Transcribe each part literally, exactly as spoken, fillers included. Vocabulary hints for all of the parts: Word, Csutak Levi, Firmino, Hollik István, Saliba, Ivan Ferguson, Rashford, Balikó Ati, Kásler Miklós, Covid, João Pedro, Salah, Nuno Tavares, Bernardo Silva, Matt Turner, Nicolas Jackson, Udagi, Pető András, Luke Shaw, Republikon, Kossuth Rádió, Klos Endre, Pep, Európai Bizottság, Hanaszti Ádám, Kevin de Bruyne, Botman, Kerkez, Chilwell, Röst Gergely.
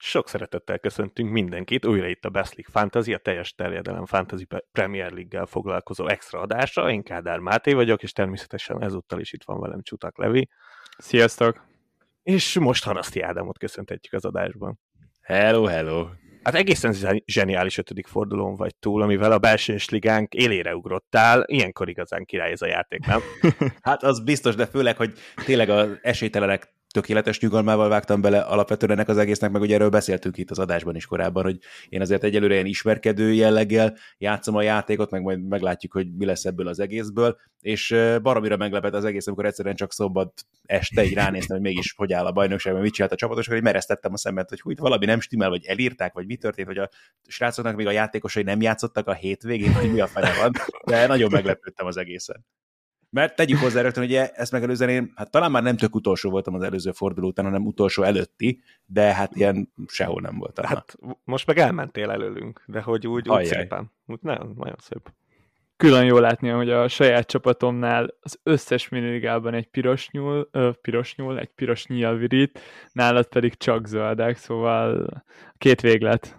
Sok szeretettel köszöntünk mindenkit újra itt a Besztlíg FanTTasy, a teljes terjedelem Fantasy Premier League-gel foglalkozó extra adásra. Én Kádár Máté vagyok, és természetesen ezúttal is itt van velem Csutak Levi. Sziasztok! És most Hanaszti Ádámot köszöntetjük az adásban. Hello, hello! Hát egészen zseniális ötödik fordulón vagy túl, amivel a belsős ligánk élére ugrottál. Ilyenkor igazán király ez a játék, nem? Hát az biztos, de főleg, hogy tényleg az esélytelenek tökéletes nyugalmával vágtam bele alapvetően ennek az egésznek, meg ugye erről beszéltünk itt az adásban is korábban, hogy én azért egyelőre ilyen ismerkedő jelleggel játszom a játékot, meg majd meglátjuk, hogy mi lesz ebből az egészből, és baromira meglepett az egész, amikor egyszerűen csak szombat este így ránéztem, hogy mégis hogy áll a bajnokságban, mit csinált a csapatos, hogy mereztettem a szemet, hogy hú, itt valami nem stimmel, vagy elírták, vagy mi történt, hogy a srácoknak még a játékosai nem játszottak a hétvégén, hogy mi a fene van, de nagyon meglepődtem az egészen. Mert tegyük hozzá rögtön, hogy ezt megelőzően én, hát talán már nem tök utolsó voltam az előző forduló után, hanem utolsó előtti, de hát ilyen sehol nem voltam. Hát most meg elmentél előlünk, de hogy úgy, úgy szépen. Nem, nagyon szép. Külön jól látni, hogy a saját csapatomnál az összes miniligában egy piros nyúl, ö, piros nyúl, egy piros nyíl virít, nálad pedig csak zöldek, szóval két véglet.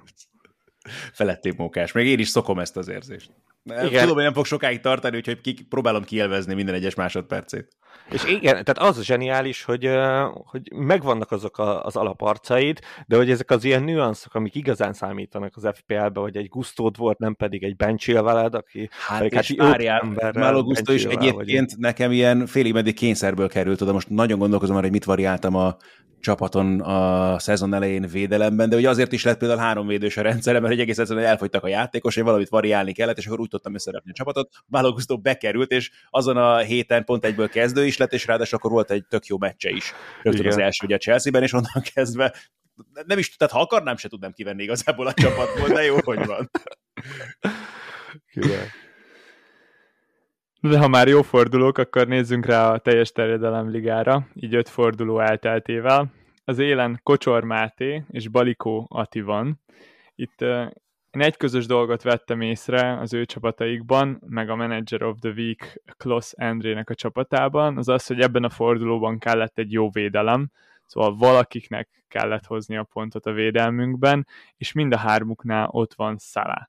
Feletté mókás. Még én is szokom ezt az érzést. Igen. Tudom, hogy nem fog sokáig tartani, úgyhogy ki, próbálom kielvezni minden egyes másodpercét. És igen, tehát az zseniális, hogy, hogy megvannak azok a, az alaparcaid, de hogy ezek az ilyen nüanszok, amik igazán számítanak az ef pé el-be, hogy egy Gusztód volt, nem pedig egy Ben Chill veled, aki... Hát pedig, és várjál, hát, Máló Gusztó is egyébként nekem ilyen félig meddig kényszerből került oda. Most nagyon gondolkozom arra, hogy mit variáltam a csapaton a szezon elején védelemben, de ugye azért is lett például három védős a rendszerem, mert egy egész egyszerűen elfogytak a játékos, én valamit variálni kellett, és akkor úgy tudtam összerakni a csapatot. Balikó Ati bekerült, és azon a héten pont egyből kezdő is lett, és ráadásul akkor volt egy tök jó meccse is. Rögtön igen. Az első ugye a Chelsea-ben, és onnan kezdve nem is tudtam, ha akarnám, se tudnám kivenni igazából a csapatból, de jó, hogy van. Király. De ha már jó fordulók, akkor nézzünk rá a teljes terjedelem ligára, így öt forduló elteltével. Az élen Kocsor Máté és Balikó Ati van. Itt uh, én egy közös dolgot vettem észre az ő csapataikban, meg a Manager of the Week Klos Endrének a csapatában, az az, hogy ebben a fordulóban kellett egy jó védelem, szóval valakiknek kellett hozni a pontot a védelmünkben, és mind a hármuknál ott van Salah.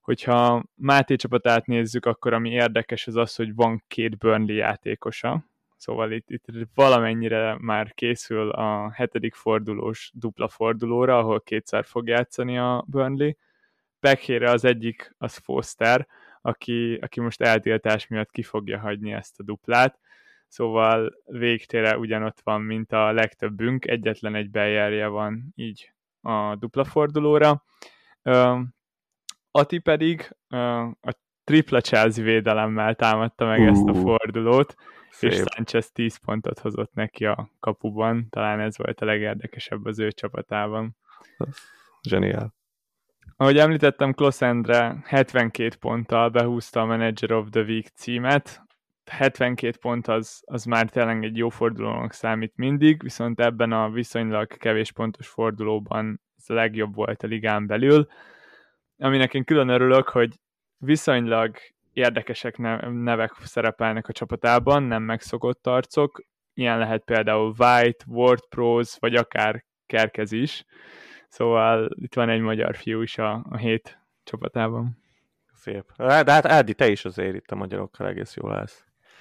Hogyha Máté csapatát nézzük, akkor ami érdekes az az, hogy van két Burnley játékosa, szóval itt, itt valamennyire már készül a hetedik fordulós dupla fordulóra, ahol kétszer fog játszani a Burnley. Pekhére az egyik, az Foster, aki, aki most eltiltás miatt ki fogja hagyni ezt a duplát, szóval végtére ugyanott van, mint a legtöbbünk, egyetlen egy bejárja van így a dupla fordulóra. Ati pedig uh, a tripla Chelsea védelemmel támadta meg uh, ezt a fordulót, szép. És Sánchez tíz pontot hozott neki a kapuban, talán ez volt a legérdekesebb az ő csapatában. Zseniál. Ahogy említettem, Klos Endre hetvenkét ponttal behúzta a Manager of the Week címet. hetvenkét pont az, az már tényleg egy jó fordulónak számít mindig, viszont ebben a viszonylag kevés pontos fordulóban ez a legjobb volt a ligán belül. Aminek én külön örülök, hogy viszonylag érdekesek nevek szerepelnek a csapatában, nem megszokott arcok. Ilyen lehet például White, Word, Prose, vagy akár Kerkez is. Szóval itt van egy magyar fiú is a, a hét csapatában. Szép. De hát Ádi, te is azért itt a magyarokkal egész jól állsz.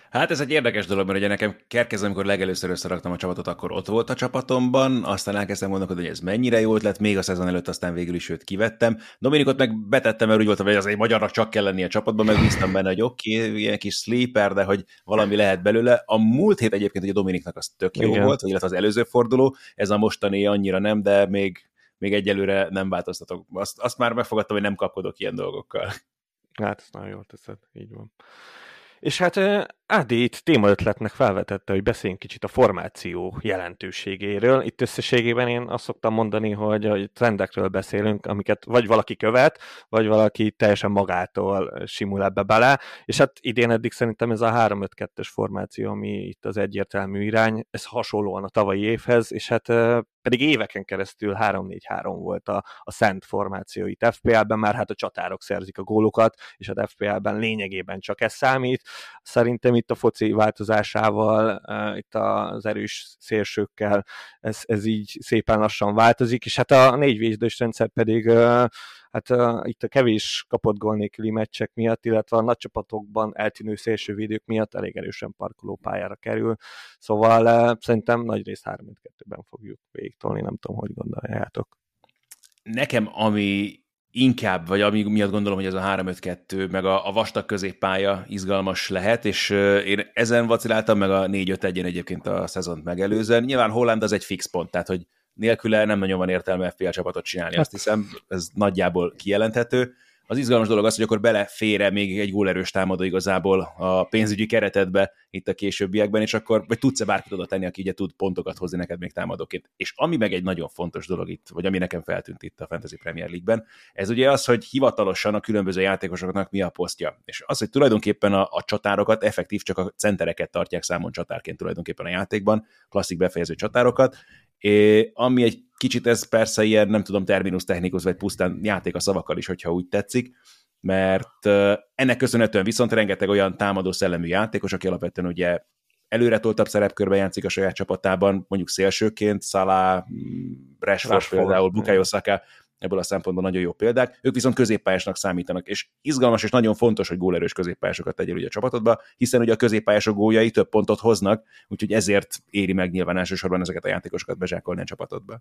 Hát ez egy érdekes dolog, mert ugye nekem Kerkez, amikor legelőször összeraktam a csapatot, akkor ott volt a csapatomban, aztán elkezdtem gondolkodni, hogy ez mennyire jó ötlet, még a szezon előtt aztán végül is őt kivettem. Dominikot meg betettem, mert úgy voltam, hogy az egy magyarnak csak kell lenni a csapatban, meg bíztam benne, hogy oké, okay, ilyen kis sleeper, de hogy valami lehet belőle. A múlt hét egyébként ugye Dominiknak az tök jó igen. volt, illetve az előző forduló, ez a mostani annyira nem, de még, még egyelőre nem változtatok. Azt, azt már megfogadtam, hogy nem kapkodok ilyen dolgokkal. Hát, ezt nagyon jól teszed, így van. És hát Ádi itt témaötletnek felvetette, hogy beszéljünk kicsit a formáció jelentőségéről. Itt összességében én azt szoktam mondani, hogy trendekről beszélünk, amiket vagy valaki követ, vagy valaki teljesen magától simul ebbe bele. És hát idén eddig szerintem ez a három öt kettes formáció, ami itt az egyértelmű irány, ez hasonlóan a tavalyi évhez, és hát pedig éveken keresztül három négy három volt a, a szent formáció itt ef pé el-ben, már hát a csatárok szerzik a gólokat, és az ef pé el-ben lényegében csak ez számít. Szerintem itt a foci változásával, uh, itt az erős szélsőkkel ez, ez így szépen lassan változik, és hát a négy-védős rendszer pedig uh, hát uh, itt a kevés kapott gól nélküli meccsek miatt, illetve a nagy csapatokban eltűnő szélsővédők miatt elég erősen parkoló pályára kerül, szóval uh, szerintem nagyrészt három kettőben fogjuk végigtolni, nem tudom, hogy gondoljátok. Nekem ami inkább, vagy ami miatt gondolom, hogy ez a három öt kettő, meg a, a vastag középpálya izgalmas lehet, és euh, én ezen vaciláltam, meg a négy öt egyen egyébként a szezont megelőzően. Nyilván Holland az egy fix pont, tehát hogy nélküle nem nagyon van értelme ef pé el csapatot csinálni, azt hiszem, ez nagyjából kijelenthető. Az izgalmas dolog az, hogy akkor belefér még egy gólerős támadó igazából a pénzügyi keretedbe itt a későbbiekben, és akkor vagy tudsz-e bárkit oda tenni, aki ugye tud pontokat hozni neked még támadóként. És ami meg egy nagyon fontos dolog itt, vagy ami nekem feltűnt itt a Fantasy Premier League-ben, ez ugye az, hogy hivatalosan a különböző játékosoknak mi a posztja. És az, hogy tulajdonképpen a, a csatárokat effektív csak a centereket tartják számon csatárként tulajdonképpen a játékban, klasszik befejező csatárokat, É, ami egy kicsit ez persze ilyen, nem tudom, terminus technikus, vagy pusztán játék a szavakkal is, hogyha úgy tetszik, mert ennek köszönhetően viszont rengeteg olyan támadó szellemű játékos, aki alapvetően ugye előretoltabb szerepkörben játszik a saját csapatában, mondjuk szélsőként, Salah, Rashford például, Bukayo Saka, ebből a szempontból nagyon jó példák, ők viszont középpályásnak számítanak, és izgalmas és nagyon fontos, hogy gólerős középpályásokat tegyél ugye a csapatodba, hiszen ugye a középpályások góljai több pontot hoznak, úgyhogy ezért éri meg nyilván elsősorban ezeket a játékosokat bezsákolni a csapatodba.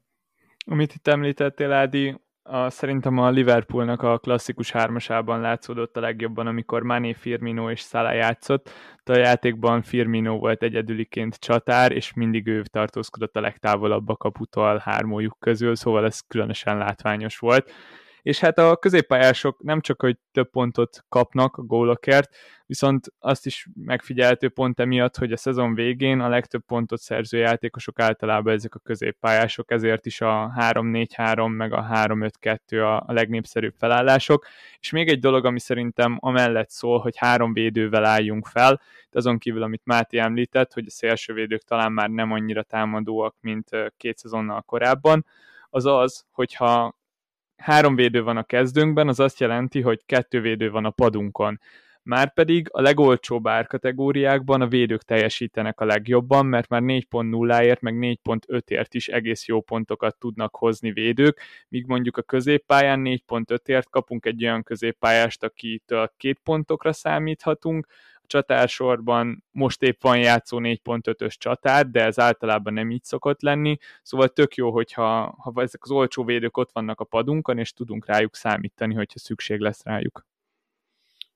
Amit itt említettél, Ádi, a, szerintem a Liverpoolnak a klasszikus hármasában látszódott a legjobban, amikor Mané, Firmino és Salah játszott. A játékban Firmino volt egyedüliként csatár, és mindig ő tartózkodott a legtávolabb a kaputól hármójuk közül, szóval ez különösen látványos volt. És hát a középpályások nem csak, hogy több pontot kapnak a gólokért, viszont azt is megfigyelhető pont emiatt, hogy a szezon végén a legtöbb pontot szerző játékosok általában ezek a középpályások, ezért is a három négy három meg a három öt kettő a legnépszerűbb felállások. És még egy dolog, ami szerintem amellett szól, hogy három védővel álljunk fel, de azon kívül, amit Máté említett, hogy a szélsővédők talán már nem annyira támadóak, mint két szezonnal korábban, az az, hogyha három védő van a kezdőnkben, az azt jelenti, hogy kettő védő van a padunkon. Márpedig a legolcsóbb árkategóriákban a védők teljesítenek a legjobban, mert már négy pont nulláért, meg négy pont ötért is egész jó pontokat tudnak hozni védők, míg mondjuk a középpályán négy pont ötért kapunk egy olyan középpályást, akitől két pontokra számíthatunk. A csatársorban most épp van játszó négy pont ötös csatár, de ez általában nem így szokott lenni, szóval tök jó, hogyha ha ezek az olcsó védők ott vannak a padunkon, és tudunk rájuk számítani, hogyha szükség lesz rájuk.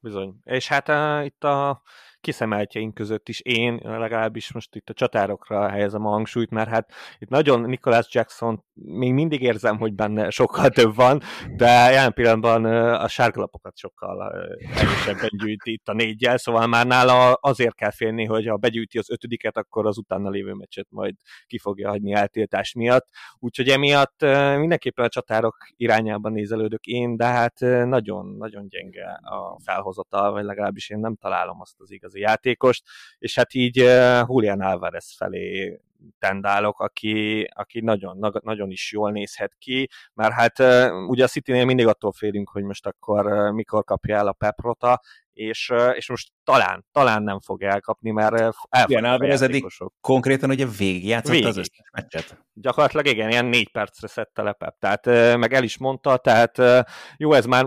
Bizony. És hát uh, itt a kiszemeltjeink között is én legalábbis most itt a csatárokra helyezem a hangsúlyt, mert hát itt nagyon Nicolas Jackson, még mindig érzem, hogy benne sokkal több van, de jelen pillanatban a sárgalapokat sokkal erősebben gyűjti itt a négyel, szóval már nála azért kell félni, hogy ha begyűjti az ötödiket, akkor az utána lévő meccset majd ki fogja hagyni eltiltás miatt, úgyhogy emiatt mindenképpen a csatárok irányában nézelődök én, de hát nagyon-nagyon gyenge a felhozatal, vagy legalábbis én nem találom azt az igaz az a játékost, és hát így uh, Julian Álvarez felé tendálok, aki, aki nagyon, na, nagyon is jól nézhet ki, mert hát uh, ugye a Citynél mindig attól félünk, hogy most akkor uh, mikor kapja el a Pep rota, és, uh, és most talán, talán nem fog elkapni, mert uh, elfogják a játékosok. Konkrétan ugye végigjátszott végig. Az összes meccset. Gyakorlatilag igen, ilyen négy percre szedte le Pep, tehát uh, meg el is mondta, tehát uh, jó, ez már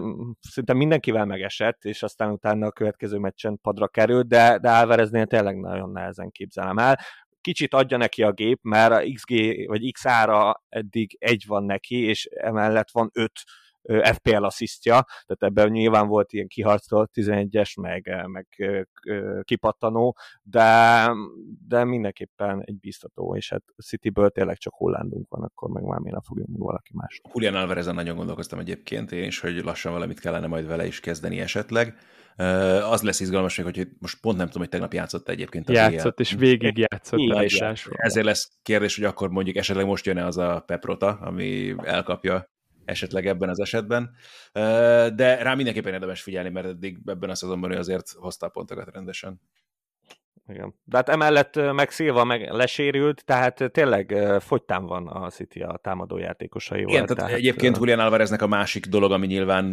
szinte mindenkivel megesett, és aztán utána a következő meccsen padra került, de, de Álvareznél tényleg nagyon nehezen képzelem el. Kicsit adja neki a gép, mert a iksz gé vagy iksz á-ra eddig egy van neki, és emellett van öt ef pé el asszisztja, tehát ebben nyilván volt ilyen kiharcolt tizenegyes, meg, meg kipattanó, de, de mindenképpen egy bíztató, és hát Cityből tényleg csak Hollandunk van, akkor meg már miért fogjunk valaki más. Julian Álvarezen nagyon gondolkoztam egyébként, és hogy lassan valamit kellene majd vele is kezdeni esetleg. Az lesz izgalmas még, hogy most pont nem tudom, hogy tegnap játszott egyébként. A játszott, és végig játszott. Igen, és ezért lesz kérdés, hogy akkor mondjuk esetleg most jön-e az a Peprota, ami elkapja esetleg ebben az esetben, de rá mindenképpen érdemes figyelni, mert eddig ebben a szezonban ő azért hozta a pontokat rendesen. Igen. De hát emellett meg Silva meg lesérült, tehát tényleg fogytán van a City a támadó játékosaival. Igen, tehát tehát egyébként Julian Álvareznek a másik dolog, ami nyilván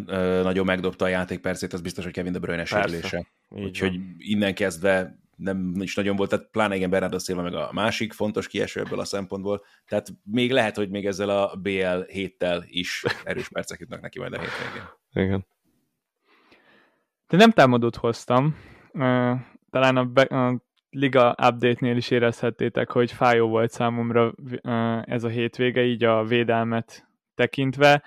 nagyon megdobta a játékpercét, az biztos, hogy Kevin de Bruyne sérülése. Úgyhogy innen kezdve nem is nagyon volt, tehát pláne igen Bernardo Silva meg a másik fontos kieső ebből a szempontból, tehát még lehet, hogy még ezzel a bé el héttel is erős percek jutnak neki majd a hétvégén. Igen. De nem támadót hoztam, talán a, be- a Liga update-nél is érezhettétek, hogy fájó volt számomra ez a hétvége, így a védelmet tekintve.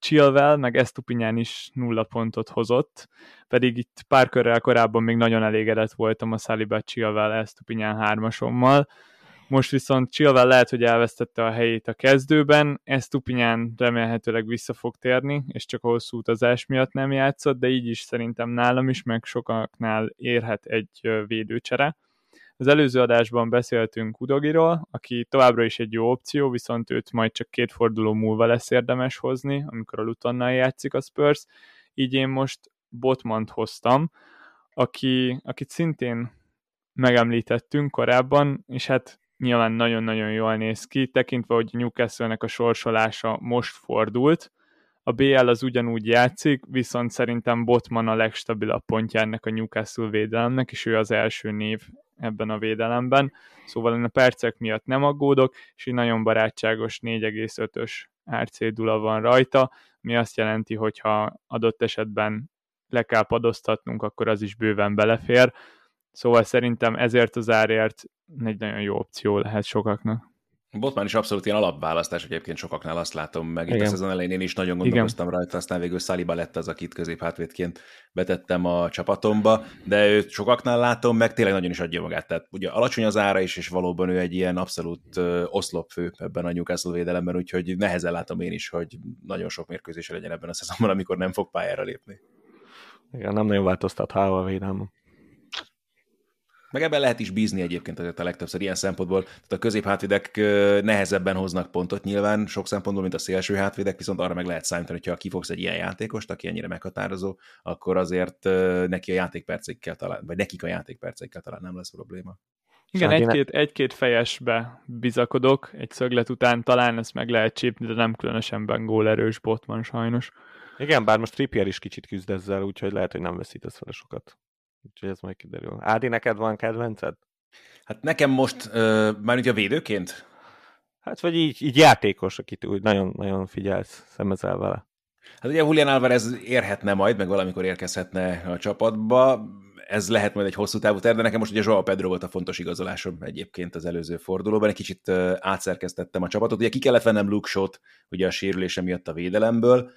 Chilwell meg Estupinian is nulla pontot hozott, pedig itt pár körrel korábban még nagyon elégedett voltam a Saliba Chilwell Estupinian hármasommal. Most viszont Chilwell lehet, hogy elvesztette a helyét a kezdőben, Estupinian remélhetőleg vissza fog térni, és csak a hosszú utazás miatt nem játszott, de így is szerintem nálam is, meg sokaknál érhet egy védőcsere. Az előző adásban beszéltünk Udagiról, aki továbbra is egy jó opció, viszont őt majd csak két forduló múlva lesz érdemes hozni, amikor a Lutonnal játszik a Spurs. Így én most Botmant hoztam, aki, akit szintén megemlítettünk korábban, és hát nyilván nagyon-nagyon jól néz ki, tekintve, hogy Newcastle-nek a sorsolása most fordult. A bé el az ugyanúgy játszik, viszont szerintem Botman a legstabilabb pontja ennek a Newcastle védelemnek, és ő az első név ebben a védelemben, szóval én a percek miatt nem aggódok, és egy nagyon barátságos négy egész ötös er cé dula van rajta, ami azt jelenti, hogyha adott esetben le kell padoztatnunk, akkor az is bőven belefér, szóval szerintem ezért az árért egy nagyon jó opció lehet sokaknak. Botman is abszolút ilyen alapválasztás, egyébként sokaknál azt látom meg. Igen. Itt a szezon elején én is nagyon gondolkoztam Igen. rajta, aztán végül Saliba lett az, akit középhátvédként betettem a csapatomba, de őt sokaknál látom, meg tényleg nagyon is adja magát. Tehát ugye alacsony az ára is, és valóban ő egy ilyen abszolút oszlopfő ebben a Newcastle védelemben, úgyhogy nehezen látom én is, hogy nagyon sok mérkőzése legyen ebben a szezonban, amikor nem fog pályára lépni. Igen, nem nagyon változtat hála a védelem. Meg ebben lehet is bízni egyébként azért a legtöbbször ilyen szempontból, tehát a középhátvédek nehezebben hoznak pontot nyilván sok szempontból, mint a szélső hátvédek, viszont arra meg lehet számítani, hogyha kifogsz egy ilyen játékost, aki ennyire meghatározó, akkor azért neki a játékpercékkel talán, vagy nekik a játékpercékkel talán nem lesz probléma. Igen, egy-két, egy-két fejesbe bizakodok, egy szöglet után talán ezt meg lehet csípni, de nem különösen gólerős Botman sajnos. Igen, bár most Trippier is kicsit küzd ezzel, úgyhogy lehet, hogy nem veszítesz fel sokat. Úgyhogy ez majd kiderül. Ádi, neked van kedvenced? Hát nekem most, uh, már ugye védőként? Hát vagy így, így játékos, akit úgy nagyon-nagyon figyelsz, szemezel vele. Hát ugye Julian Álvarez érhetne majd, meg valamikor érkezhetne a csapatba. Ez lehet majd egy hosszú távú terv, de nekem most ugye João Pedro volt a fontos igazolásom egyébként az előző fordulóban. Egy kicsit átszerkesztettem a csapatot. Ugye ki kellett vennem Luke Shawt, ugye a sérülése miatt a védelemből,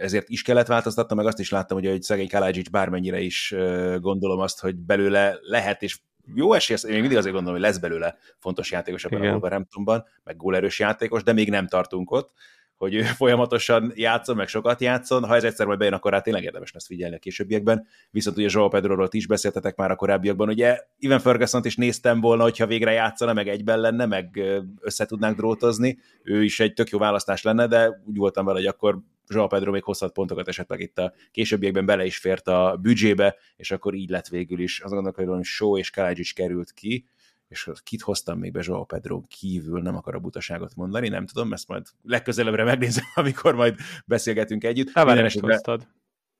ezért is kellett változtatnom, meg azt is láttam, hogy egy szegény Kalajdzsic bármennyire is gondolom azt, hogy belőle lehet, és jó esély, én még mindig azért gondolom, hogy lesz belőle fontos játékos ebben a Wolverhamptonban, meg gólerős játékos, de még nem tartunk ott, hogy ő folyamatosan játszon, meg sokat játszon. Ha ez egyszer majd bejön, akkor rá tényleg érdemes lesz figyelni a későbbiekben. Viszont ugye João Pedroról is beszéltetek már a korábbiakban. Ugye Ivan Fergusont is néztem volna, hogyha végre játszana, meg egyben lenne, meg össze tudnánk drótozni. Ő is egy tök jó választás lenne, de úgy voltam vele, hogy akkor João Pedro még hozhat pontokat esetleg itt a későbbiekben, bele is fért a büdzsébe, és akkor így lett végül is. Azt gondolom, hogy valami Shaw és Kalajdzsic került ki, és kit hoztam még be João Pedrón kívül, nem akarok butaságot mondani, nem tudom, ezt majd legközelebbre megnézem, amikor majd beszélgetünk együtt. Tavarest hoztad.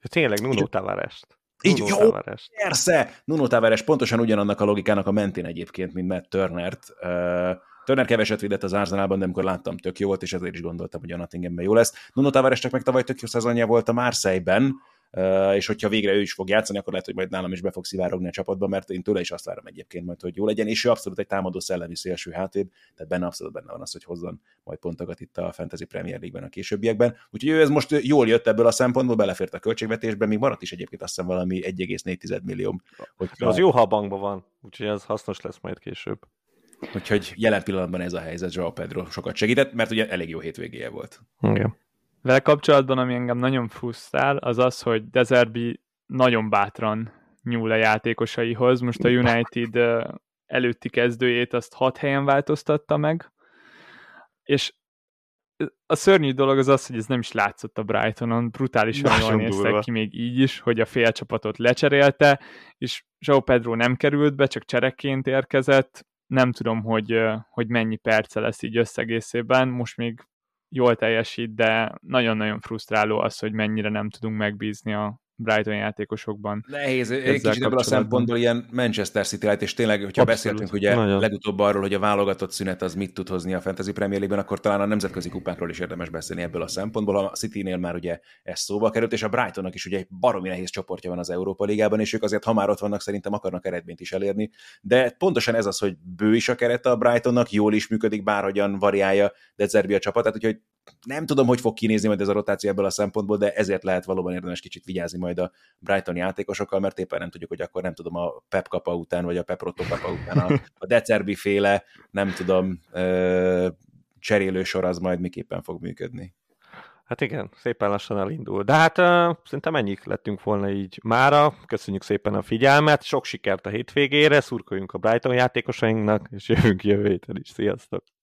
Tényleg, Nuno Tavarest. Így, Nuno jó, Tavarest. Persze! Nuno Tavares pontosan ugyanannak a logikának a mentén egyébként, mint Matt Turnert. Uh, Turner keveset védett az Arsenalban, de amikor láttam, tök jó volt, és ezért is gondoltam, hogy a Nottinghamben jó lesz. Nuno Tavaresnek meg tavaly tök jó szezonja volt a Marseille-ben, és hogyha végre ő is fog játszani, akkor lehet, hogy majd nálam is be fog szivárogni a csapatba, mert én tőle is azt várom egyébként majd, hogy jó legyen, és ő abszolút egy támadó szellemi szélső hátvéd, tehát benne abszolút benne van az, hogy hozzon majd pontokat itt a Fantasy Premier League-ben a későbbiekben. Úgyhogy ő ez most jól jött ebből a szempontból, belefért a költségvetésbe, még maradt is egyébként azt hiszem valami egy egész négy millió. Hogyha... Az jó, ha a bankban van, úgyhogy ez hasznos lesz majd később. Úgyhogy jelen pillanatban ez a helyzet, João Pedro sokat segített, mert ugye elég jó hétvégéje volt. Igen. Vele kapcsolatban, ami engem nagyon frusztrál, az az, hogy De Zerbi nagyon bátran nyúl a játékosaihoz. Most a United előtti kezdőjét azt hat helyen változtatta meg, és a szörnyű dolog az az, hogy ez nem is látszott a Brightonon, brutálisan jól néztek ki még így is, hogy a félcsapatot lecserélte, és João Pedro nem került be, csak cserekként érkezett. Nem tudom, hogy, hogy mennyi perce lesz így összegészében, most még jól teljesít, de nagyon-nagyon frusztráló az, hogy mennyire nem tudunk megbízni a Brighton játékosokban. Nehéz, egy kicsit ebből a szempontból ilyen Manchester City-lát, és tényleg, hogyha abszolút beszéltünk ugye nagyon legutóbb arról, hogy a válogatott szünet az mit tud hozni a Fantasy Premier League-ben, akkor talán a nemzetközi kupákról is érdemes beszélni ebből a szempontból. A Citynél már ugye ez szóba került, és a Brightonnak is ugye egy baromi nehéz csoportja van az Európa Ligában, és ők azért, ha már ott vannak, szerintem akarnak eredményt is elérni. De pontosan ez az, hogy bő is a kerete a Brightonnak, jól is működik, bárhogyan variálja De Zerbi a csapatát, úgyhogy nem tudom, hogy fog kinézni majd ez a rotáció ebből a szempontból, de ezért lehet valóban érdemes kicsit vigyázni majd a Brighton játékosokkal, mert éppen nem tudjuk, hogy akkor nem tudom, a Pep kapa után, vagy a Pep Roto kapa után a, a De Zerbi féle, nem tudom, cserélősor az majd miképpen fog működni. Hát igen, szépen lassan elindul. De hát uh, szerintem ennyik lettünk volna így mára. Köszönjük szépen a figyelmet, sok sikert a hétvégére, szurkoljunk a Brighton játékosainknak, és jövünk jövő héten is. Sziasztok!